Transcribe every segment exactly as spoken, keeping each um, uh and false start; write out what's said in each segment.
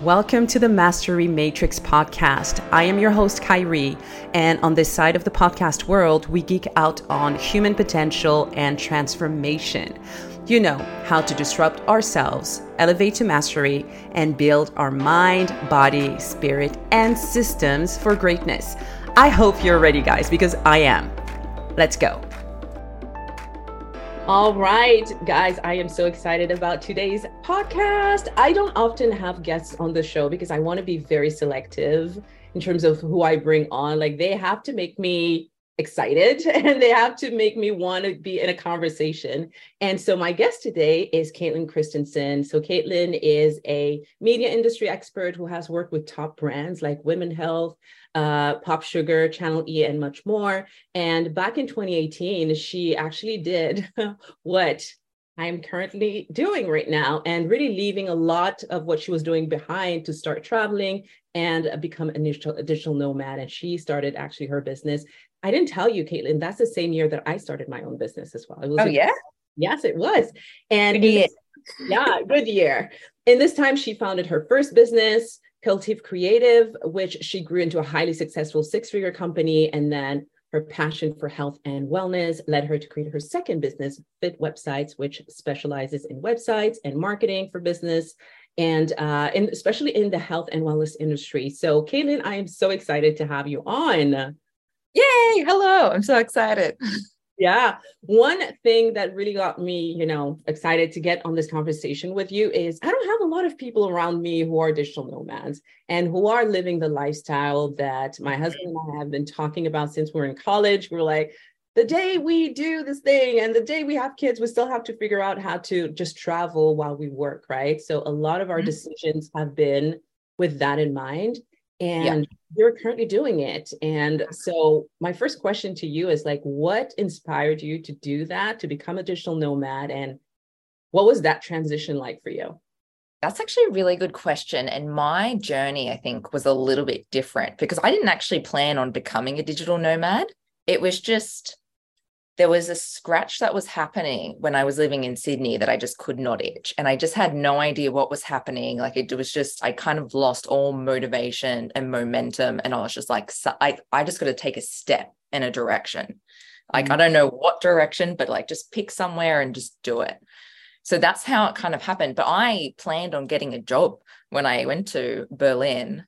Welcome to the Mastery Matrix podcast. I am your host, Khairy, and on this side of the podcast world, we geek out on human potential and transformation. You know, how to disrupt ourselves, elevate to mastery, and build our mind, body, spirit, and systems for greatness. I hope you're ready, guys, because I am. Let's go. All right, guys, I am so excited about today's podcast. I don't often have guests on the show because I want to be very selective in terms of who I bring on. Like, they have to make me excited and they have to make me want to be in a conversation. And so my guest today is Caitlin Christensen. So Caitlin is a media industry expert who has worked with top brands like Women's Health, uh, PopSugar, Channel E, and much more. And back in twenty eighteen, she actually did what I'm currently doing right now, and really leaving a lot of what she was doing behind to start traveling and become a digital, a digital nomad. And she started actually her business. I didn't tell you, Caitlin, that's the same year that I started my own business as well. It was oh, a, yeah? Yes, it was. And good year. Yeah, good year. In this time, she founded her first business, Cultive Creative, which she grew into a highly successful six-figure company. And then her passion for health and wellness led her to create her second business, Fit Websites, which specializes in websites and marketing for business, and uh, and especially in the health and wellness industry. So, Caitlin, I am so excited to have you on. Yay! Hello! I'm so excited. Yeah. One thing that really got me, you know, excited to get on this conversation with you is I don't have a lot of people around me who are digital nomads and who are living the lifestyle that my husband and I have been talking about since we were in college. We're like, the day we do this thing and the day we have kids, we still have to figure out how to just travel while we work, right? So a lot of our mm-hmm. decisions have been with that in mind. And yeah. You're currently doing it. And so my first question to you is like, what inspired you to do that, to become a digital nomad? And what was that transition like for you? That's actually a really good question. And my journey, I think, was a little bit different because I didn't actually plan on becoming a digital nomad. It was just, there was a scratch that was happening when I was living in Sydney that I just could not itch. And I just had no idea what was happening. Like it was just, I kind of lost all motivation and momentum. And I was just like, so I, I just got to take a step in a direction. Like, mm-hmm. I don't know what direction, but like just pick somewhere and just do it. So that's how it kind of happened. But I planned on getting a job when I went to Berlin.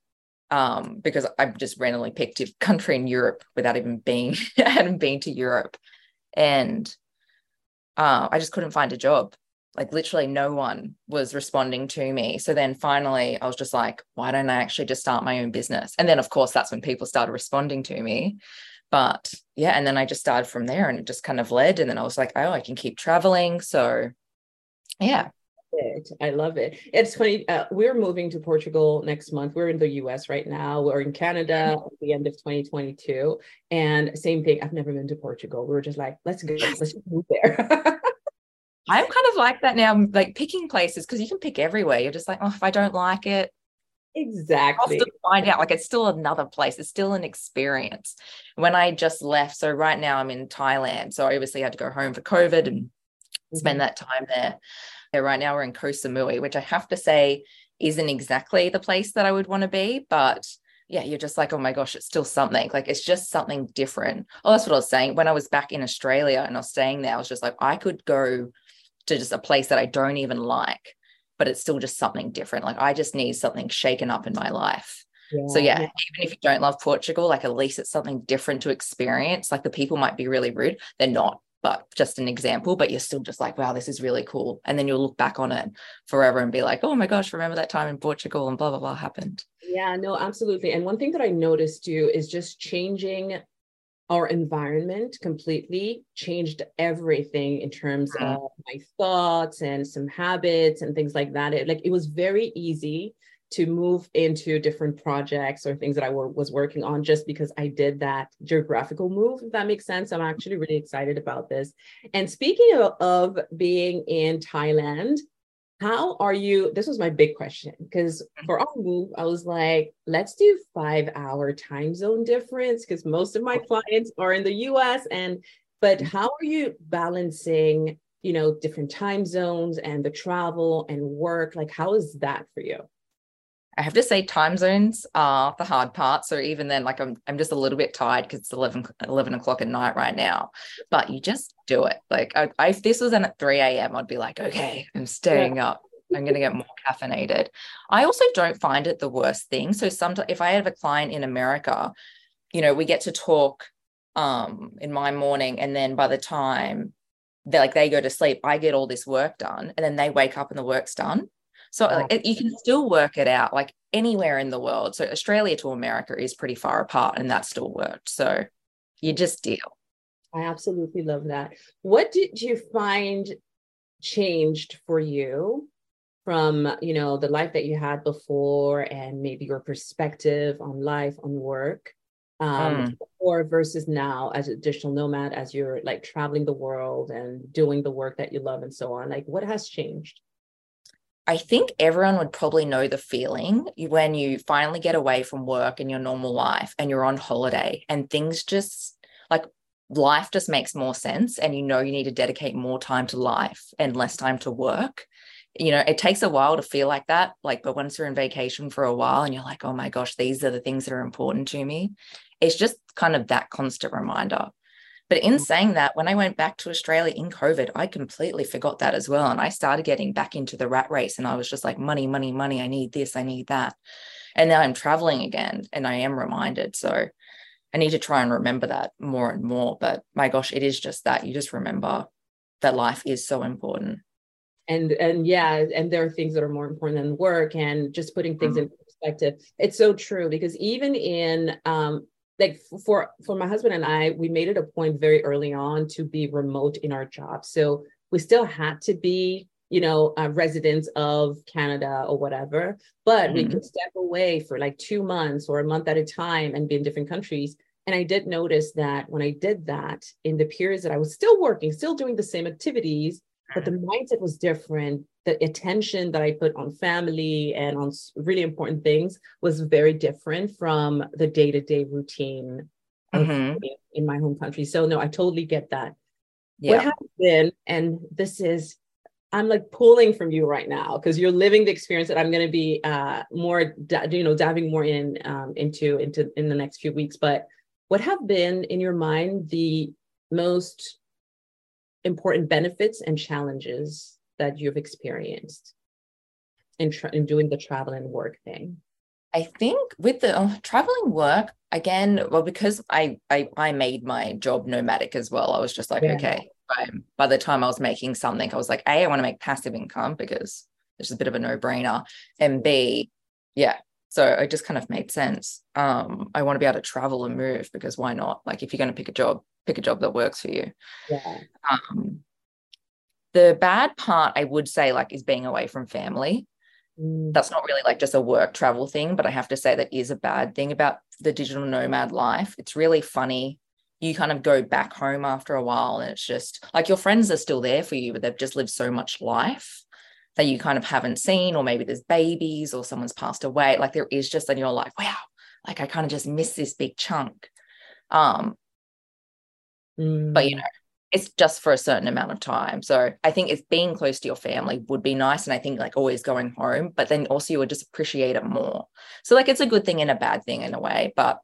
Um, because I just randomly picked a country in Europe without even being, I hadn't been to Europe. And uh, I just couldn't find a job. Like literally no one was responding to me. So then finally I was just like, why don't I actually just start my own business? And then of course, that's when people started responding to me. But yeah, and then I just started from there and it just kind of led. And then I was like, oh, I can keep traveling. So yeah. It. I love it. It's funny. Uh, we're moving to Portugal next month. We're in the U S right now. We're in Canada at the end of twenty twenty-two. And same thing. I've never been to Portugal. We were just like, let's go. Let's just move there. I'm kind of like that now, like picking places because you can pick everywhere. You're just like, oh, if I don't like it. Exactly. I'll still find out. Like it's still another place. It's still an experience. When I just left. So right now I'm in Thailand. So obviously I had to go home for COVID and mm-hmm. spend that time there. Right now we're in Koh Samui, which I have to say isn't exactly the place that I would want to be, but yeah, you're just like, oh my gosh, it's still something. Like it's just something different. Oh, that's what I was saying. When I was back in Australia and I was staying there, I was just like, I could go to just a place that I don't even like, but it's still just something different. Like I just need something shaken up in my life. Yeah, so yeah, yeah, even if you don't love Portugal, like at least it's something different to experience. Like the people might be really rude. They're not. But just an example, but you're still just like, wow, this is really cool. And then you'll look back on it forever and be like, oh my gosh, remember that time in Portugal and blah, blah, blah happened. Yeah, no, absolutely. And one thing that I noticed too is just changing our environment completely changed everything in terms mm-hmm. of my thoughts and some habits and things like that. It, like it was very easy to move into different projects or things that I w- was working on just because I did that geographical move, if that makes sense. I'm actually really excited about this. And speaking of, of being in Thailand, how are you? This was my big question, because for our move, I was like, let's do five hour time zone difference because most of my clients are in the U S. And, but how are you balancing, you know, different time zones and the travel and work? Like, how is that for you? I have to say time zones are the hard part. So even then, like I'm, I'm just a little bit tired because it's eleven, eleven o'clock at night right now, but you just do it. Like I, I, if this was in at three a.m., I'd be like, okay, I'm staying yeah. up. I'm going to get more caffeinated. I also don't find it the worst thing. So sometimes if I have a client in America, you know, we get to talk um, in my morning, and then by the time they like they go to sleep, I get all this work done, and then they wake up and the work's done. So wow. like, you can still work it out like anywhere in the world. So Australia to America is pretty far apart, and that still worked. So you just deal. I absolutely love that. What did you find changed for you from, you know, the life that you had before and maybe your perspective on life, on work, um, mm. or versus now as a digital nomad, as you're like traveling the world and doing the work that you love and so on? Like, what has changed? I think everyone would probably know the feeling when you finally get away from work and your normal life and you're on holiday and things just like life just makes more sense, and you know you need to dedicate more time to life and less time to work. You know, it takes a while to feel like that, like, but once you're in vacation for a while and you're like, oh my gosh, these are the things that are important to me. It's just kind of that constant reminder. But in saying that, when I went back to Australia in COVID, I completely forgot that as well. And I started getting back into the rat race, and I was just like, money, money, money. I need this. I need that. And now I'm traveling again and I am reminded. So I need to try and remember that more and more. But my gosh, it is just that you just remember that life is so important. And, and yeah, and there are things that are more important than work, and just putting things mm-hmm. in perspective. It's so true, because even in, um, like for, for my husband and I, we made it a point very early on to be remote in our job. So we still had to be, you know, uh, residents of Canada or whatever, but mm-hmm. we could step away for like two months or a month at a time and be in different countries. And I did notice that when I did that, in the periods that I was still working, still doing the same activities, but the mindset was different. The attention that I put on family and on really important things was very different from the day-to-day routine mm-hmm. in my home country. So no, I totally get that. Yeah. What has been, and this is, I'm like pulling from you right now because you're living the experience that I'm going to be uh, more, you know, diving more in um, into, into in the next few weeks. But what have been, in your mind, the most important benefits and challenges that you've experienced in, tra- in doing the travel and work thing? I think with the uh, traveling work, again, well, because I, I I made my job nomadic as well. I was just like, yeah. okay, um, by the time I was making something, I was like, A, I want to make passive income because it's a bit of a no-brainer. And B, yeah, so it just kind of made sense. Um, I want to be able to travel and move because why not? Like if you're going to pick a job, pick a job that works for you. Yeah. Um, the bad part, I would say, like, is being away from family. Mm. That's not really like just a work travel thing, but I have to say that is a bad thing about the digital nomad life. It's really funny. You kind of go back home after a while and it's just like your friends are still there for you, but they've just lived so much life that you kind of haven't seen, or maybe there's babies or someone's passed away. Like there is just, and you're like, wow, like I kind of just miss this big chunk. Um, Mm. But, you know, it's just for a certain amount of time. So I think it's being close to your family would be nice. And I think like always going home, but then also you would just appreciate it more. So like it's a good thing and a bad thing in a way. But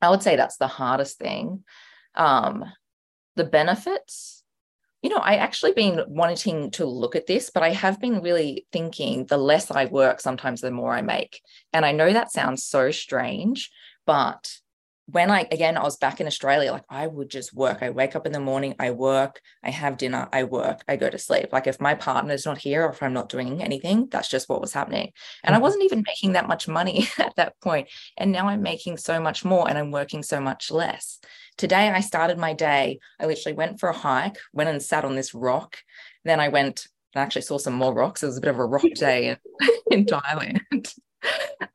I would say that's the hardest thing. Um, the benefits, you know, I actually been wanting to look at this, but I have been really thinking the less I work, sometimes the more I make. And I know that sounds so strange, but when I, again, I was back in Australia, like I would just work. I wake up in the morning, I work, I have dinner, I work, I go to sleep. Like if my partner's not here or if I'm not doing anything, that's just what was happening. And I wasn't even making that much money at that point. And now I'm making so much more and I'm working so much less. Today, I started my day. I literally went for a hike, went and sat on this rock. Then I went and actually saw some more rocks. It was a bit of a rock day in Thailand.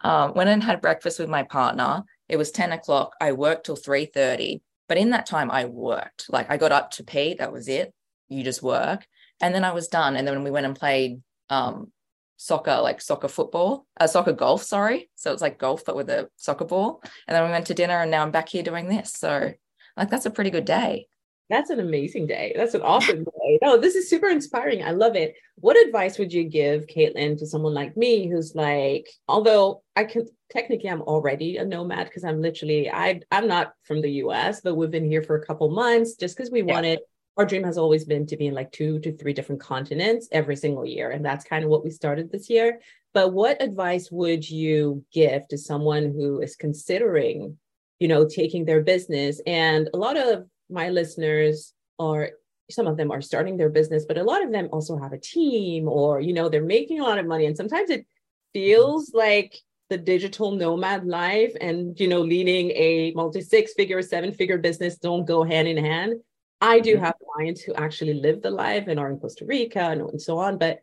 Um, went and had breakfast with my partner. It was ten o'clock. I worked till three thirty. But in that time I worked, like I got up to pee. That was it. You just work. And then I was done. And then we went and played um, soccer, like soccer football, uh, soccer golf, sorry. So it's like golf, but with a soccer ball. And then we went to dinner and now I'm back here doing this. So like, that's a pretty good day. That's an amazing day. That's an awesome day. No, this is super inspiring. I love it. What advice would you give, Caitlin, to someone like me who's like, although I can technically I'm already a nomad because I'm literally, I, I'm not from the U S, but we've been here for a couple months just because we yeah. wanted, our dream has always been to be in like two to three different continents every single year. And that's kind of what we started this year. But what advice would you give to someone who is considering, you know, taking their business? And a lot of my listeners are, some of them are starting their business, but a lot of them also have a team or, you know, they're making a lot of money. And sometimes it feels like the digital nomad life and, you know, leading a multi six figure, seven figure business don't go hand in hand. I do have clients who actually live the life and are in Costa Rica and, and so on. But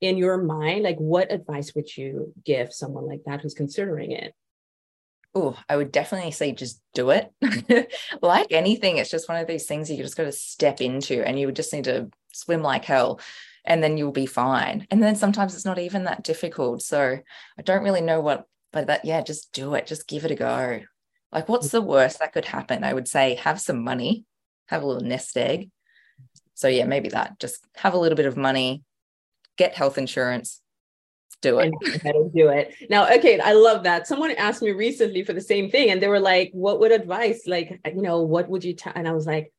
in your mind, like what advice would you give someone like that who's considering it? Oh, I would definitely say just do it. Like anything, it's just one of these things you just got to step into and you would just need to swim like hell and then you'll be fine. And then sometimes it's not even that difficult. So I don't really know what, but that, yeah, just do it. Just give it a go. Like what's the worst that could happen? I would say have some money, have a little nest egg. So yeah, maybe that, just have a little bit of money, get health insurance, do it. And do it. Now, okay, I love that. Someone asked me recently for the same thing and they were like, what would advice, like, you know, what would you tell? And I was like,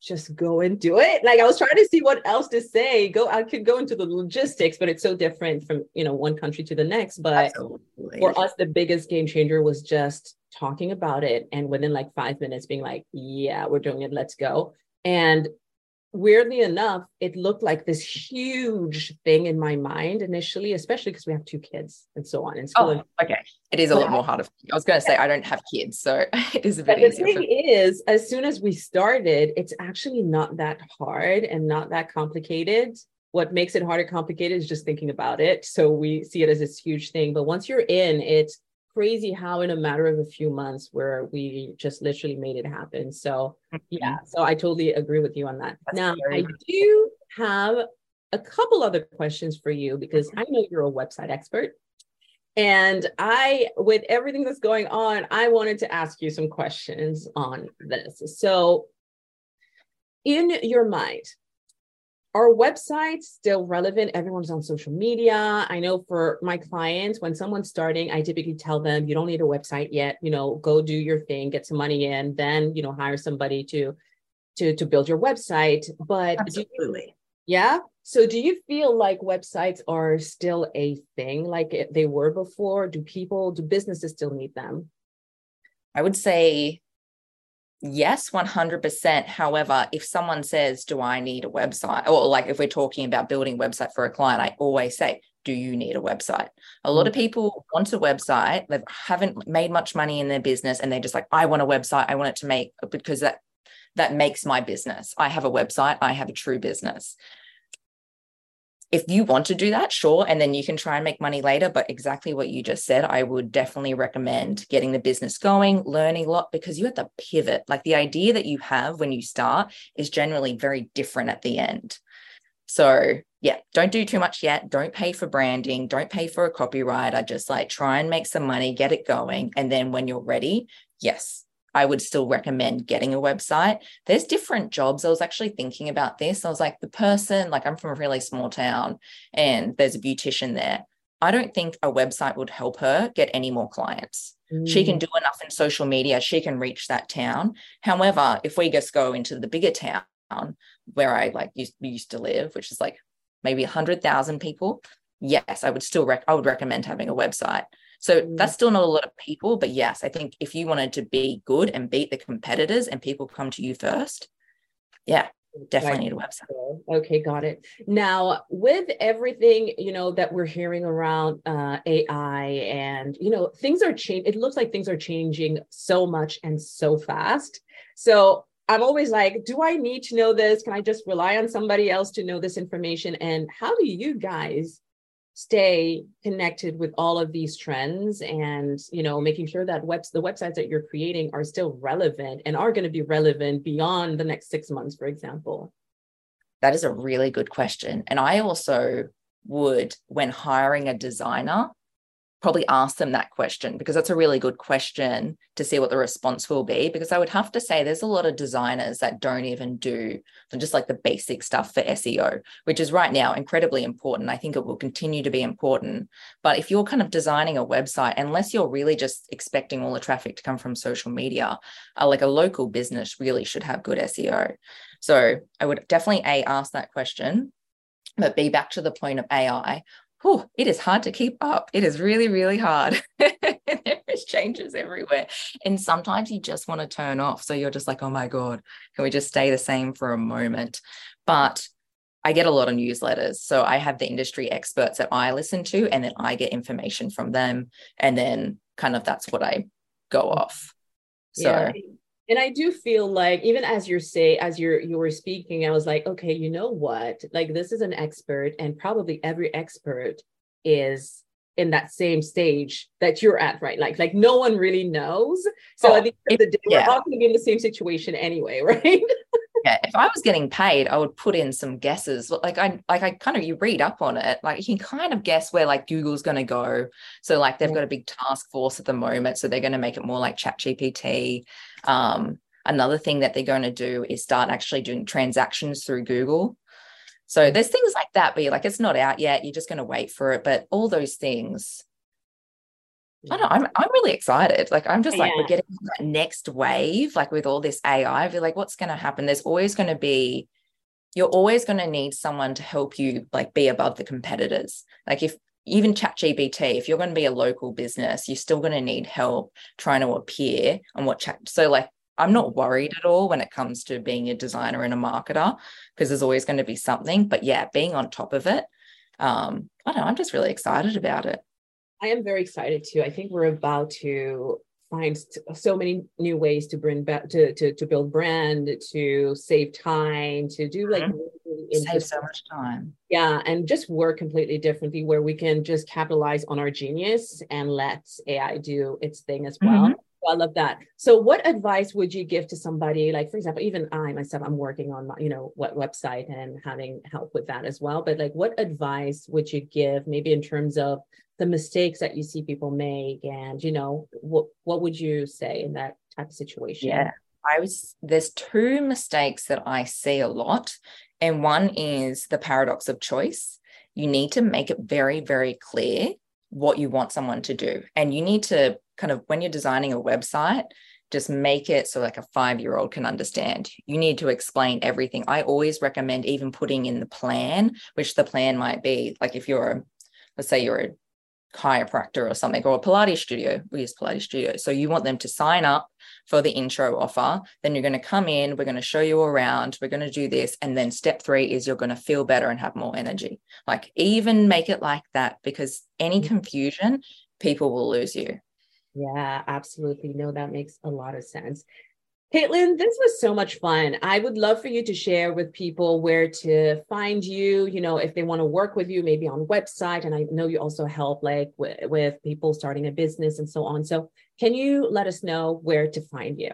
just go and do it. Like I was trying to see what else to say. Go, I could go into the logistics, but it's so different from, you know, one country to the next. But absolutely. For us, the biggest game changer was just talking about it. And within like five minutes being like, yeah, we're doing it. Let's go. And weirdly enough, it looked like this huge thing in my mind initially, especially because we have two kids and so on in school. Oh, okay. It is a lot more harder. I was going to say, I don't have kids, so it is a bit easier. The thing is, as soon as we started, it's actually not that hard and not that complicated. What makes it hard or complicated is just thinking about it. So we see it as this huge thing. But once you're in, it's crazy how in a matter of a few months where we just literally made it happen. So yeah, so I totally agree with you on that. That's now I do have a couple other questions for you because I know you're a website expert and I, with everything that's going on, I wanted to ask you some questions on this. So in your mind, are websites still relevant? Everyone's on social media. I know for my clients, when someone's starting, I typically tell them, you don't need a website yet, you know, go do your thing, get some money in, then, you know, hire somebody to, to, to build your website. But absolutely. Yeah. So do you feel like websites are still a thing like they were before? Do people, do businesses still need them? I would say yes, one hundred percent. However, if someone says, do I need a website? Or like if we're talking about building a website for a client, I always say, do you need a website? A lot of people want a website. They haven't made much money in their business. And they're just like, I want a website. I want it to make, because that, that makes my business. I have a website. I have a true business. If you want to do that, sure. And then you can try and make money later. But exactly what you just said, I would definitely recommend getting the business going, learning a lot, because you have to pivot. Like the idea that you have when you start is generally very different at the end. So yeah, don't do too much yet. Don't pay for branding. Don't pay for a copyright. I just like try and make some money, get it going. And then when you're ready, yes, I would still recommend getting a website. There's different jobs. I was actually thinking about this. I was like, the person, like I'm from a really small town and there's a beautician there. I don't think a website would help her get any more clients. Mm. She can do enough in social media. She can reach that town. However, if we just go into the bigger town where I like used, used to live, which is like maybe one hundred thousand people, yes, I would still rec- I would recommend having a website. So that's still not a lot of people, but yes, I think if you wanted to be good and beat the competitors and people come to you first, yeah, definitely need a website. Okay, got it. Now, with everything, you know, that we're hearing around uh, A I and, you know, things are changing. It looks like things are changing so much and so fast. So I'm always like, do I need to know this? Can I just rely on somebody else to know this information? And how do you guys stay connected with all of these trends and, you know, making sure that webs the websites that you're creating are still relevant and are going to be relevant beyond the next six months, for example? That is a really good question. And I also would, when hiring a designer, probably ask them that question, because that's a really good question to see what the response will be. Because I would have to say there's a lot of designers that don't even do just like the basic stuff for S E O, which is right now incredibly important. I think it will continue to be important. But if you're kind of designing a website, unless you're really just expecting all the traffic to come from social media, uh, like a local business really should have good S E O. So I would definitely A, ask that question, but B, back to the point of A I. Oh, it is hard to keep up. It is really, really hard. There is changes everywhere. And sometimes you just want to turn off. So you're just like, oh my God, can we just stay the same for a moment? But I get a lot of newsletters. So I have the industry experts that I listen to, and then I get information from them. And then kind of that's what I go off. So yeah. And I do feel like even as you're say, as you're, you were speaking, I was like, okay, you know what, like this is an expert, and probably every expert is in that same stage that you're at, right? Like, like no one really knows. So oh, at the end of the day, yeah. we're all going to be in the same situation anyway, right? Yeah. If I was getting paid, I would put in some guesses. Like I, like I kind of, you read up on it. Like you can kind of guess where like Google's going to go. So like they've got a big task force at the moment. So they're going to make it more like ChatGPT. Um, another thing that they're going to do is start actually doing transactions through Google. So there's things like that, but you're like, it's not out yet. You're just going to wait for it. But all those things, I don't know, I'm, I'm really excited. Like, I'm just like, yeah. we're getting that next wave, like with all this A I, we're like, what's going to happen? There's always going to be, you're always going to need someone to help you like be above the competitors. Like if even ChatGPT, if you're going to be a local business, you're still going to need help trying to appear on what chat. So like, I'm not worried at all when it comes to being a designer and a marketer, because there's always going to be something, but yeah, being on top of it. Um, I don't know. I'm just really excited about it. I am very excited too. I think we're about to find so many new ways to bring back, to, to, to build brand, to save time, to do like mm-hmm. really save so much time. Yeah. And just work completely differently, where we can just capitalize on our genius and let A I do its thing as well. Mm-hmm. I love that. So what advice would you give to somebody? Like, for example, even I myself, I'm working on my, you know, what website and having help with that as well. But like, what advice would you give maybe in terms of the mistakes that you see people make? And, you know, what, what would you say in that type of situation? Yeah, I was, there's two mistakes that I see a lot. And one is the paradox of choice. You need to make it very, very clear what you want someone to do. And you need to kind of, when you're designing a website, just make it so like a five-year-old can understand. You need to explain everything. I always recommend even putting in the plan, which the plan might be like if you're, a, let's say you're a chiropractor or something, or a Pilates studio, we use Pilates studio. So you want them to sign up for the intro offer. Then you're going to come in, we're going to show you around, we're going to do this. And then step three is you're going to feel better and have more energy. Like even make it like that, because any confusion, people will lose you. Yeah, absolutely. No, that makes a lot of sense. Caitlin, this was so much fun. I would love for you to share with people where to find you, you know, if they want to work with you, maybe on website. And I know you also help like with, with people starting a business and so on. So can you let us know where to find you?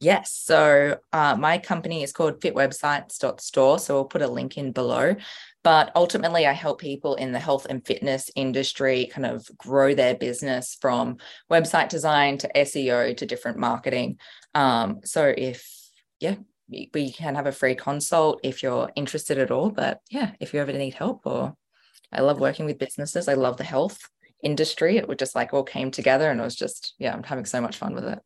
Yes. So uh, my company is called fit websites dot store. So we'll put a link in below. But ultimately, I help people in the health and fitness industry kind of grow their business from website design to S E O to different marketing. Um, so if, yeah, we can have a free consult if you're interested at all. But yeah, if you ever need help, or I love working with businesses. I love the health industry. It would just like all came together, and it was just, yeah, I'm having so much fun with it.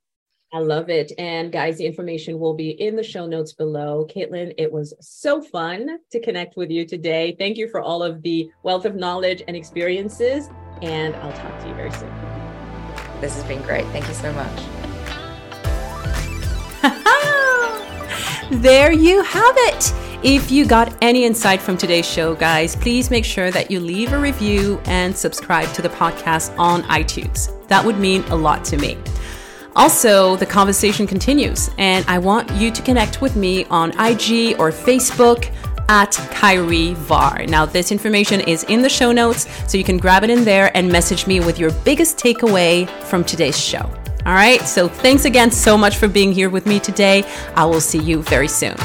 I love it. And guys, the information will be in the show notes below. Caitlin, it was so fun to connect with you today. Thank you for all of the wealth of knowledge and experiences. And I'll talk to you very soon. This has been great. Thank you so much. There you have it. If you got any insight from today's show, guys, please make sure that you leave a review and subscribe to the podcast on iTunes. That would mean a lot to me. Also, the conversation continues, and I want you to connect with me on I G or Facebook at Khairy Varre. Now, this information is in the show notes, so you can grab it in there and message me with your biggest takeaway from today's show. All right, so thanks again so much for being here with me today. I will see you very soon.